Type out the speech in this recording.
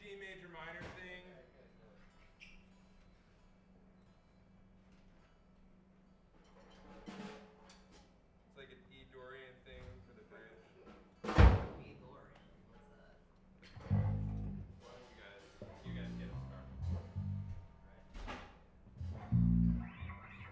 G major minor thing.